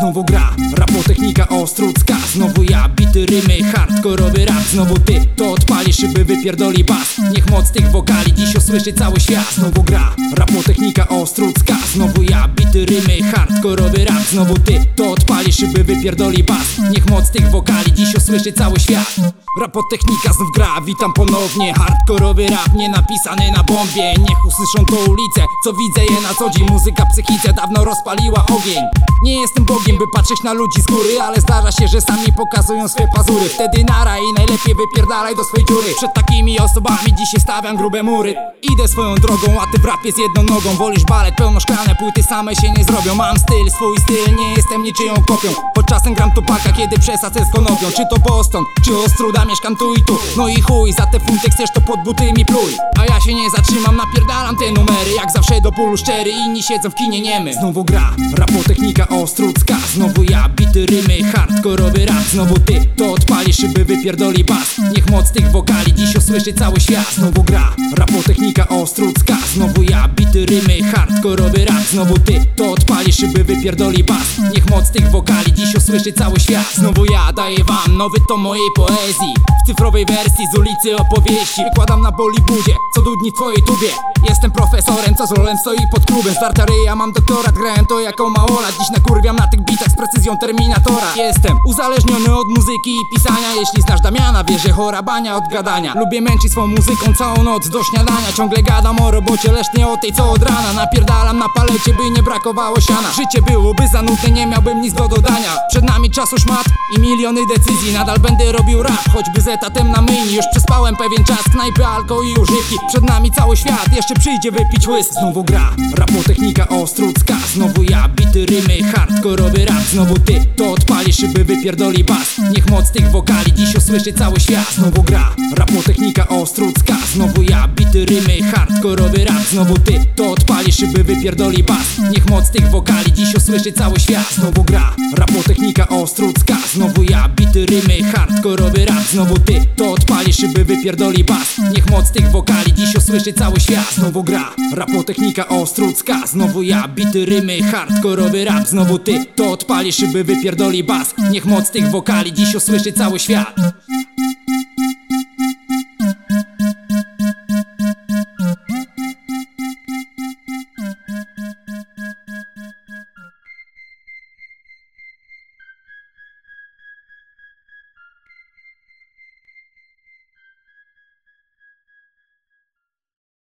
Znowu gra, rapotechnika ostródzka. Znowu ja, bity rymy, hardkorowy rap. Znowu ty, to odpalisz, szyby wypierdoli bas. Niech moc tych wokali dziś usłyszy cały świat. Znowu gra, rapotechnika ostródzka. Znowu ja, bity rymy, hardkorowy rap. Znowu ty, to odpalisz, szyby wypierdoli bas. Niech moc tych wokali dziś usłyszy cały świat. Rapotechnika znów gra, witam ponownie. Hardkorowy rap, nie napisany na bombie. Niech usłyszą to ulice, co widzę je na co dzień. Muzyka psychice dawno rozpaliła ogień. Nie jestem Bogiem, by patrzeć na ludzi z góry, ale zdarza się, że sami pokazują swe pazury. Wtedy nara i najlepiej wypierdalaj do swej dziury. Przed takimi osobami dzisiaj stawiam grube mury. Idę swoją drogą, a ty w rapie z jedną nogą. Wolisz balet, pełno szklane płyty same się nie zrobią. Mam styl, swój styl, nie jestem niczyją kopią. Choć czasem gram Tupaka, kiedy przesadzę z konopią. Czy to Boston, czy Ostruda, mieszkam tu i tu. No i chuj, za te funty chcesz to pod buty mi pluj. A ja się nie zatrzymam, napierdalam te numery. Jak zawsze do bólu szczery, inni siedzą w kinie niemy. Znowu gra, rapotechnika ostródzka. Znowu ja, bity rymy, hardkorowy rap. Znowu ty, to odpalisz, szyby wypierdoli bas. Niech moc tych wokali dziś usłyszy cały świat. Znowu gra, rapotechnika ostródzka. Znowu ja, bity rymy, hardkorowy rap. Znowu ty, to odpalisz, szyby wypierdoli bas. Niech moc tych wokali dziś usłyszy cały świat. Znowu ja, daję wam nowy tom mojej poezji. W cyfrowej wersji z ulicy opowieści. Wykładam na Polibudzie, co do dni w twojej tubie. Jestem profesorem, co z rolem stoi pod klubem. Zwarta ryja, mam doktorat, grałem to jako małolat. Dziś nakurwiam na tych bitach z precyzją Terminatora. Jestem uzależniony od muzyki i pisania. Jeśli znasz Damiana, wiesz, że chora bania od gadania. Lubię męczyć swą muzyką całą noc do śniadania. Ciągle gadam o robocie, lecz nie o tej co od rana. Napierdalam na palecie, by nie brakowało siana. Życie byłoby za nudne, nie miałbym nic do dodania. Przed nami czasu szmat i miliony decyzji. Nadal będę robił rap, choćby z etatem na myjni. Już przespałem pewien czas, knajpy, alko i używki. Przed nami cały świat, jeszcze przyjdzie wypić łysk. Znowu gra, rapotechnika ostródzka. Znowu ja, bity rymy, hardkorowy rap. Znowu ty, to odpalisz, szyby wypierdoli bas. Niech moc tych wokali dziś usłyszy cały świat. Znowu gra, rapotechnika ostródzka. Znowu ja, bity rymy, hardkorowy rap. Znowu ty, to odpalisz, szyby wypierdoli bas. Niech moc tych wokali dziś usłyszy cały świat. Znowu gra, rapotechnika ostródzka. Znowu ja, bity rymy, hardkorowy rap. Znowu ty, to odpalisz, szyby wypierdoli bas. Niech moc tych wokali dziś usłyszy cały świat. Znowu gra, rapotechnika ostródzka. Znowu ja, bity rymy, hardkorowy rap. Znowu ty, to odpalisz, szyby wypierdoli bas. Niech moc tych wokali dziś usłyszy cały świat.